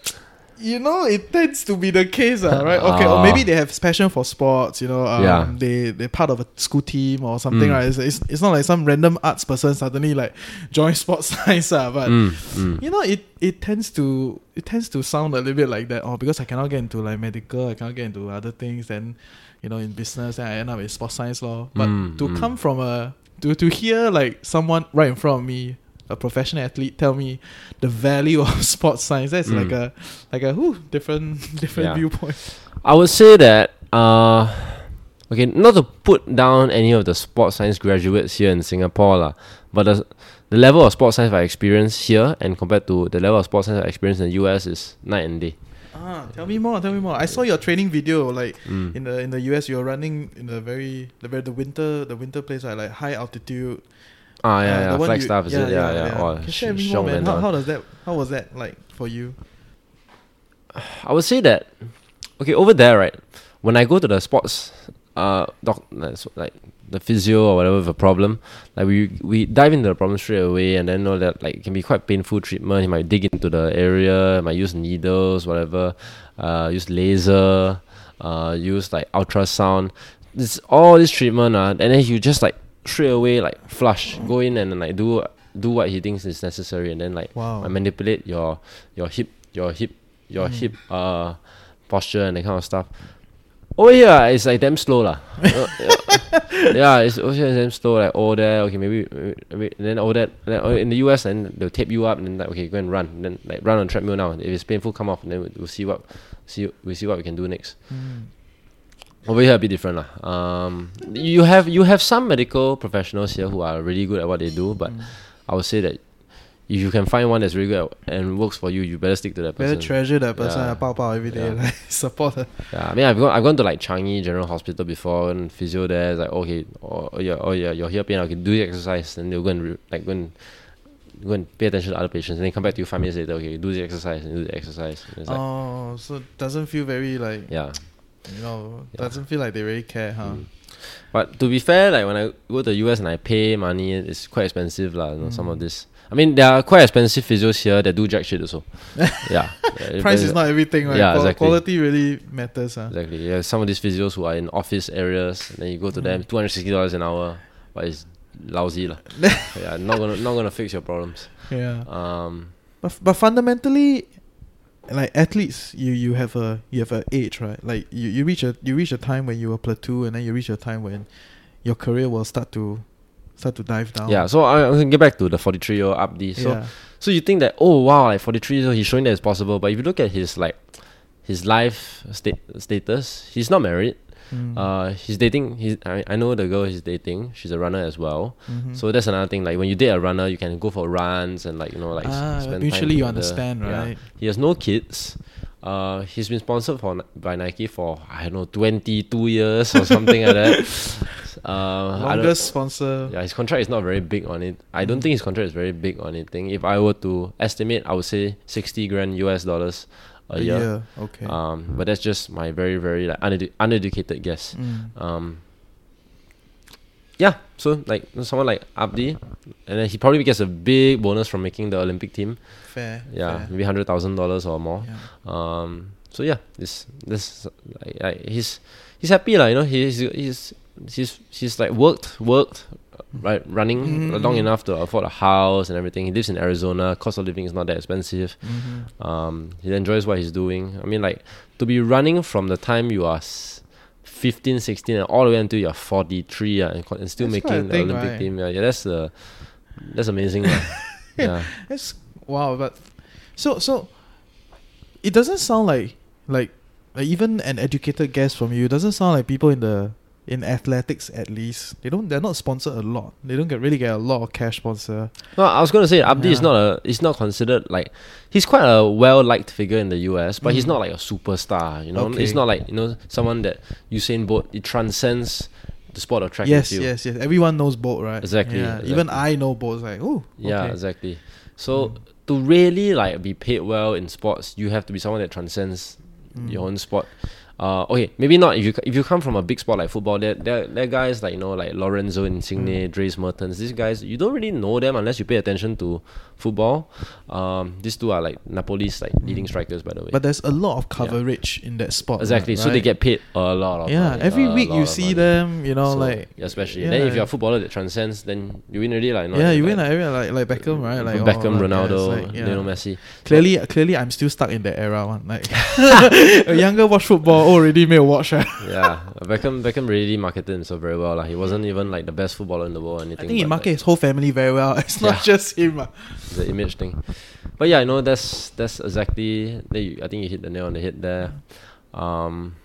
You know, it tends to be the case, uh, right? Okay, uh, or maybe they have passion for sports, you know, um, yeah. they, they're part of a school team or something, mm. right? It's, it's, it's not like some random arts person suddenly like joins sports science, uh, but mm, mm. you know, it, it tends to it tends to sound a little bit like that. Oh, because I cannot get into like medical, I cannot get into other things, then, you know, in business, then I end up in sports science law. But mm, to mm. come from a, to, to hear like someone right in front of me, a professional athlete, tell me the value of sports science. That's mm. like a like a whew, different different yeah. viewpoint. I would say that uh, okay, not to put down any of the sports science graduates here in Singapore lah, but the, the level of sports science I experience here and compared to the level of sports science I experience in the U S is night and day. Ah, tell me more, tell me more. I saw your training video, like mm. in the in the U S, you're running in the very the very the winter the winter place, like, like high altitude. Ah yeah, yeah, yeah. Flagstaff you, is yeah, it? Yeah, yeah. yeah. Oh, Can sh- share me more, man. How, how does that? How was that like for you? I would say that, okay, over there, right? When I go to the sports, uh, doc, like the physio or whatever with a problem, like we we dive into the problem straight away, and then know that like it can be quite painful treatment. He might dig into the area, might use needles, whatever, uh, use laser, uh, use like ultrasound. It's all this treatment, uh, and then you just like. Straight away, like flush, go in and, and like do do what he thinks is necessary, and then like wow. manipulate your your hip, your hip, your mm. hip uh posture and that kind of stuff. Over here, it's like damn slow lah. uh, yeah, it's over here it's damn slow. Like over there, okay, maybe, maybe then over that then in the U S, and they'll tape you up, and then like okay, go and run, and then like run on treadmill now. If it's painful, come off, and then we'll see what see we we'll see what we can do next. Mm. Over here a bit different lah. Um, you have you have some medical professionals here who are really good at what they do, but mm. I would say that if you can find one that's really good and works for you, you better stick to that person. Better treasure that person. Yeah. Pow pow every day. Yeah. Like, support her. Yeah, I mean, I've gone, I've gone to like Changi General Hospital before and physio there. It's like, okay, oh, oh yeah, oh yeah, you're here pain. I can do the exercise, and they'll go and re- like go and go and pay attention to other patients, and then come back to you five minutes later. Okay, do the exercise and do the exercise. And it's like, oh, so it doesn't feel very like yeah, you know, yeah. doesn't feel like they really care, huh? Mm. But to be fair, like when I go to the U S and I pay money, it's quite expensive, lah. You know, mm. some of this. I mean, there are quite expensive physios here that do jack shit also. Yeah. yeah. Price is not everything, right? Yeah, Qual- exactly. Quality really matters. Huh? Exactly. Yeah, some of these physios who are in office areas, and then you go to mm. them, two hundred sixty dollars an hour, but it's lousy. La. Yeah, not gonna not gonna fix your problems. Yeah. Um. But but fundamentally, like athletes, you, you have a you have an age, right? Like you, you reach a you reach a time when you were plateau, and then you reach a time when your career will start to. Start to dive down. Yeah, so I, I'm going to get back to the forty-three-year-old Abdi. So, yeah. so you think that, oh wow, like forty-three, so he's showing that it's possible. But if you look at his like, his life sta- status, he's not married. Mm. Uh, he's dating. He's, I, I know the girl he's dating. She's a runner as well. Mm-hmm. So that's another thing. Like when you date a runner, you can go for runs and like you know like ah, spend mutually time you understand, the, right? Yeah. He has no kids. Uh, he's been sponsored for by Nike for I don't know twenty-two years or something like that. Uh, Longest sponsor. Yeah, his contract is not very big on it. I don't think his contract is very big on anything. If I were to estimate, I would say sixty grand U S dollars a, a year. year. Okay. Um, but that's just my very very like unedu- uneducated guess. Mm. Um. Yeah. So like someone like Abdi, and then he probably gets a big bonus from making the Olympic team. Fair. Yeah, fair. Maybe hundred thousand dollars or more. Yeah. Um. So yeah, this this like, like he's he's happy like, you know he's he's. She's she's like worked worked right running mm. long enough to afford a house and everything. He lives in Arizona. Cost of living is not that expensive. Mm-hmm. Um, he enjoys what he's doing. I mean, like to be running from the time you are fifteen, sixteen, and all the way until you are forty-three, uh, and, co- and still that's making the thing, Olympic right? team. Yeah, yeah, that's uh, that's amazing. Right? Yeah, that's wow. But so so, it doesn't sound like like, like even an educated guess from you. It doesn't sound like people in the in athletics, at least, they don't. They're not sponsored a lot. They don't get really get a lot of cash sponsor. No, I was gonna say Abdi yeah. is not a. He's not considered like. He's quite a well-liked figure in the U S, but mm. he's not like a superstar. You know, okay. It's not like you know someone that Usain Bolt. It transcends the sport of track yes, and field. Yes, yes, yes. Everyone knows Bolt, right? Exactly. Yeah. exactly. Even I know Bolt. Like, oh, okay. yeah, exactly. So mm. to really like be paid well in sports, you have to be someone that transcends mm. your own sport. Uh, okay, maybe not if you if you come from a big sport like football. There there there guys like you know like Lorenzo Insigne, mm. Dries Mertens. These guys you don't really know them unless you pay attention to football. Um, these two are like Napoli's like mm. leading strikers, by the way. But there's a lot of coverage yeah. in that sport. Exactly, right? So they get paid a lot of yeah. money, every week you see money. them, you know, so, like yeah, especially. Yeah. Then if you're a footballer that transcends, then you win already like. Not yeah, you win like like like Beckham, right? Like Beckham, oh, Ronaldo, like, yeah. Lionel Messi. Clearly, but, clearly, I'm still stuck in that era one. Like a younger watch football. Already made a watch. Yeah, Beckham Beckham really marketed himself very well. Like. He wasn't even like the best footballer in the world or anything. I think he marketed like, his whole family very well. It's yeah. not just him. Uh. It's an image thing. But yeah, I know that's that's exactly. You, I think you hit the nail on the head there. Um,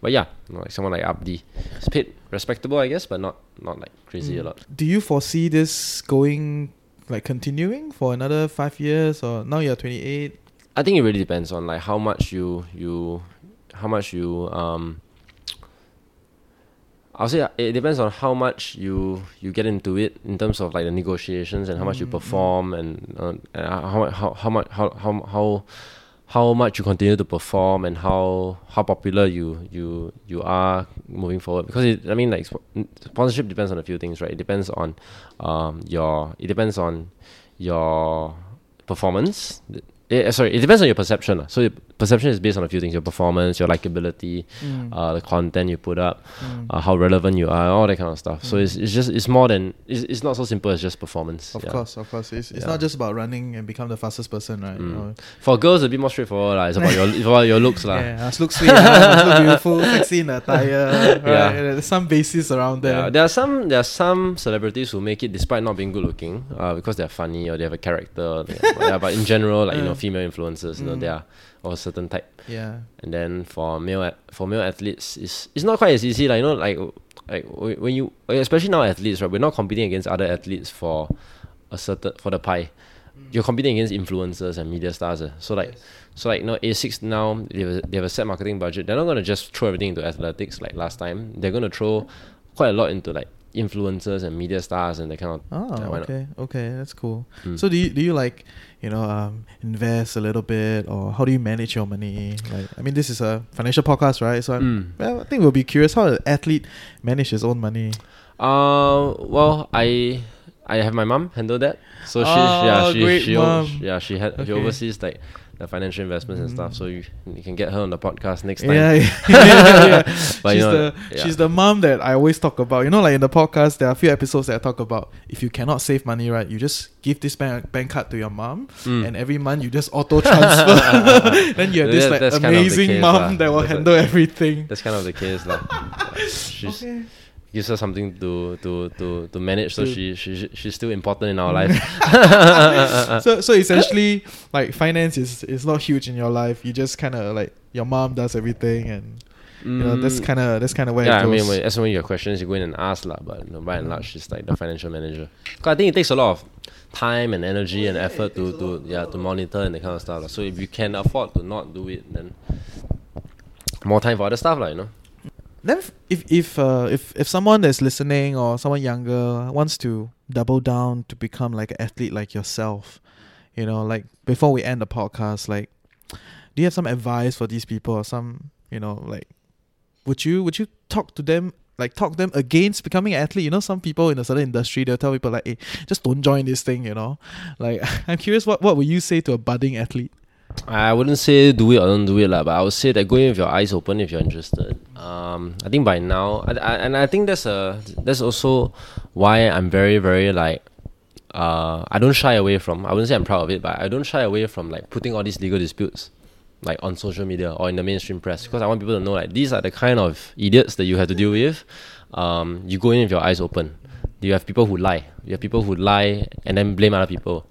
but yeah, you know, like someone like Abdi, he's paid respectable, I guess, but not not like crazy mm. a lot. Do you foresee this going like continuing for another five years or now you're twenty-eight? I think it really depends on like how much you you. How much you um I'll say it depends on how much you you get into it in terms of like the negotiations and how much mm-hmm. you perform and, uh, and how how how much how, how how how much you continue to perform and how how popular you you you are moving forward because it, I mean like sponsorship depends on a few things, right? It depends on um your it depends on your performance. It, sorry, it depends on your perception. So your perception is based on a few things: your performance, your likability, mm. uh, the content you put up, mm. uh, how relevant you are, all that kind of stuff. Mm. So it's it's just it's more than it's, it's not so simple as just performance. Of yeah. course, of course, it's, it's yeah. not just about running and become the fastest person, right? Mm. You know? For girls, it's a bit more straightforward. Like. It's about your it's about your looks, lah. Yeah, must look sweet, must look beautiful, sexy in the attire. Right? Yeah. There's some basis around there. Yeah. There are some there are some celebrities who make it despite not being good looking, uh, because they're funny or they have a character. Yeah, but in general, like you know. Female influencers, mm. you know, they are of a certain type. Yeah. And then for male for male athletes, it's it's not quite as easy. Like you know, like like when you especially now athletes, right? We're not competing against other athletes for a certain for the pie. you're competing against influencers and media stars. Uh. So like, yes. so like, you know, ASICS now, they have, a, they have a set marketing budget. They're not going to just throw everything into athletics like last time. They're going to throw quite a lot into like influencers and media stars and that kind of... Oh, yeah, okay. Not? Okay, that's cool. Mm. So do you, do you like, you know, um, invest a little bit, or how do you manage your money? Like, I mean, this is a financial podcast, right? So I'm, mm. well, I think we'll be curious how an athlete manages his own money. Uh, well, I... I have my mum handle that, so she oh, yeah she she mom. yeah she had okay. she oversees like the financial investments mm. and stuff. So you you can get her on the podcast next time. Yeah, yeah, yeah, yeah. But she's you know, the yeah. she's the mum that I always talk about. You know, like in the podcast, there are a few episodes that I talk about. If you cannot save money, right, you just give this bank bank card to your mum, mm. and every month you just auto transfer. Then you have this that, like amazing kind of mum la. that will that's handle a, everything. That's kind of the case, like. She's. Okay. Gives her something to to to, to manage, so she, she she's still important in our life. so so essentially, like finance is, is not huge in your life. You just kind of like your mom does everything, and you mm. know that's kind of that's kind of where. Yeah, it goes. I mean, as when your questions, you go in and ask lah. But you know, by and large, she's like the financial manager. Cause I think it takes a lot of time and energy and effort to to yeah to monitor and that kind of stuff. Lah. So if you can afford to not do it, then more time for other stuff, lah. You know. Then if if uh, if if someone that's listening or someone younger wants to double down to become like an athlete like yourself, you know, like before we end the podcast, like, do you have some advice for these people or some, you know, like, would you would you talk to them? Like talk them against becoming an athlete. You know, some people in a certain industry, they'll tell people like, hey, just don't join this thing, you know. Like, I'm curious, what, what would you say to a budding athlete? I wouldn't say do it or don't do it lah, but I would say that go in with your eyes open if you're interested. Um, I think by now, I, I, and I think that's a that's also why I'm very very like uh I don't shy away from. I wouldn't say I'm proud of it, but I don't shy away from like putting all these legal disputes like on social media or in the mainstream press, because I want people to know like these are the kind of idiots that you have to deal with. Um, you go in with your eyes open. You have people who lie. You have people who lie and then blame other people.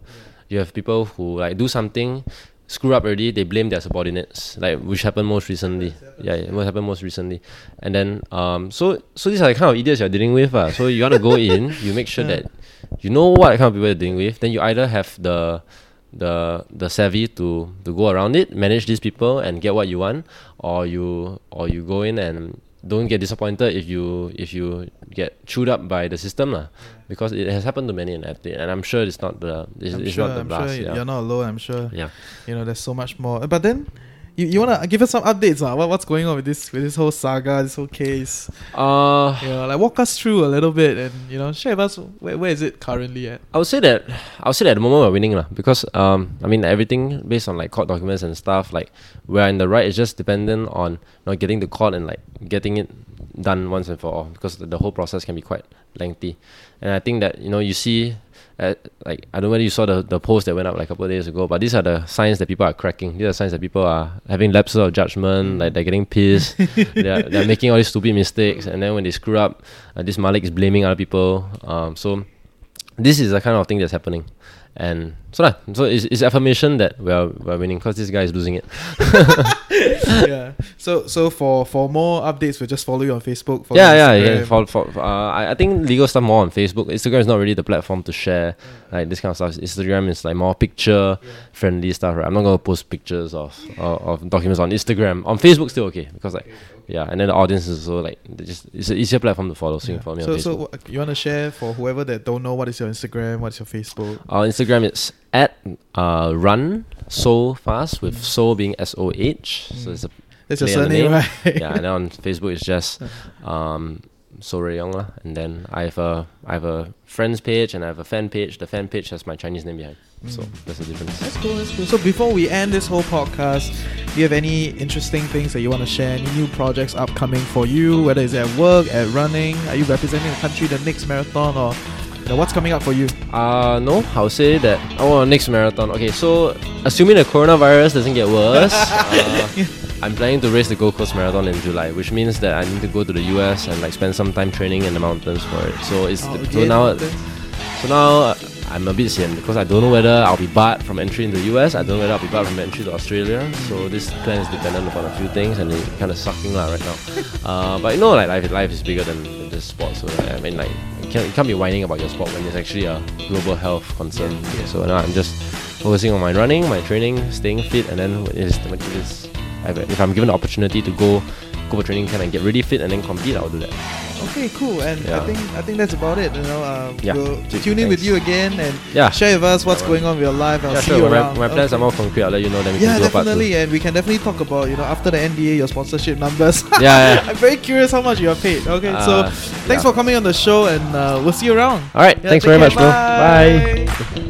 You have people who like do something. Screw up already, they blame their subordinates, like which happened most recently. Yeah, yeah what happened most recently. And then, um, so so these are the kind of idiots you're dealing with. Uh. So you want to go in, you make sure yeah. that you know what kind of people you're dealing with. Then you either have the the the savvy to, to go around it, manage these people and get what you want, or you or you go in and don't get disappointed if you if you get chewed up by the system lah. Because it has happened to many an athlete, and I'm sure it's not the it's, it's sure, not the I'm blast. Sure yeah. You're not alone, I'm sure. Yeah, you know, there's so much more. But then, you, you wanna give us some updates, uh, what what's going on with this with this whole saga, this whole case? Uh, you know, like walk us through a little bit, and you know, share with us where where is it currently at? I would say that I would say that at the moment we're winning lah, because um, I mean everything based on like court documents and stuff. Like we're in the right. It's just dependent on you know, getting to court and like getting it done once and for all, because the, the whole process can be quite lengthy. And I think that, you know, you see, uh, like, I don't know whether you saw the, the post that went up like a couple of days ago, but these are the signs that people are cracking. These are signs that people are having lapses of judgment, like they're getting pissed, they're, they're making all these stupid mistakes, and then when they screw up, uh, this Malik is blaming other people. Um, so this is the kind of thing that's happening. And so that, so it's, it's affirmation that we are we're winning, because this guy is losing it. yeah. So so for, for more updates, we'll just follow you on Facebook. Follow yeah, yeah, Instagram. yeah. For, for, for, uh, I, I think legal stuff more on Facebook. Instagram is not really the platform to share yeah. like this kind of stuff. Instagram is like more picture yeah. friendly stuff. Right? I'm not gonna post pictures of, of of documents on Instagram. On Facebook, still okay, because like. Yeah, and then the audience is also like just it's an easier platform to follow. So yeah. you can follow me so, on Facebook. So you want to share for whoever that don't know, what is your Instagram, what's your Facebook? Our uh, Instagram is at uh run so fast with mm. so being S O H. Mm. So it's a that's your surname, right? yeah, and then on Facebook it's just um Soh Rui Yong lah. And then I have a I have a friends page and I have a fan page. The fan page has my Chinese name behind. So that's the difference. That's cool, that's cool. So before we end this whole podcast, do you have any interesting things that you want to share? Any new projects upcoming for you? Whether it's at work, at running, are you representing the country the next marathon, or you know, what's coming up for you? Uh no, I'll say that oh next marathon. Okay, so assuming the coronavirus doesn't get worse, uh, I'm planning to race the Gold Coast Marathon in July, which means that I need to go to the U S and like spend some time training in the mountains for it. So it's oh, okay. so now so now. Uh, I'm a bit sian because I don't know whether I'll be barred from entry into the U S. I don't know whether I'll be barred from entry to Australia. So this plan is dependent upon a few things, and it's kind of sucking lah right now. uh, but you know, like life, life is bigger than, than just sports. So like, I mean, like can't, you can't be whining about your sport when there's actually a global health concern. Okay, so now I'm just focusing on my running, my training, staying fit, and then it's, it's, if I'm given the opportunity to go go for training, can I get really fit and then compete, I'll do that. Okay, cool. And yeah. I think I think that's about it. You know, uh, yeah. we'll tune in Thanks. with you again and yeah. share with us what's yeah, going on with your life. I'll yeah, see sure. you when around. My, my plans okay. are more concrete. I'll let you know. Then we yeah, can do definitely. A part and we can definitely talk about, you know, after the N B A, your sponsorship numbers. yeah, yeah. I'm very curious how much you are paid. Okay, uh, so thanks yeah. for coming on the show, and uh, we'll see you around. All right. Yeah, thanks very care. much, bro. Bye. Bye.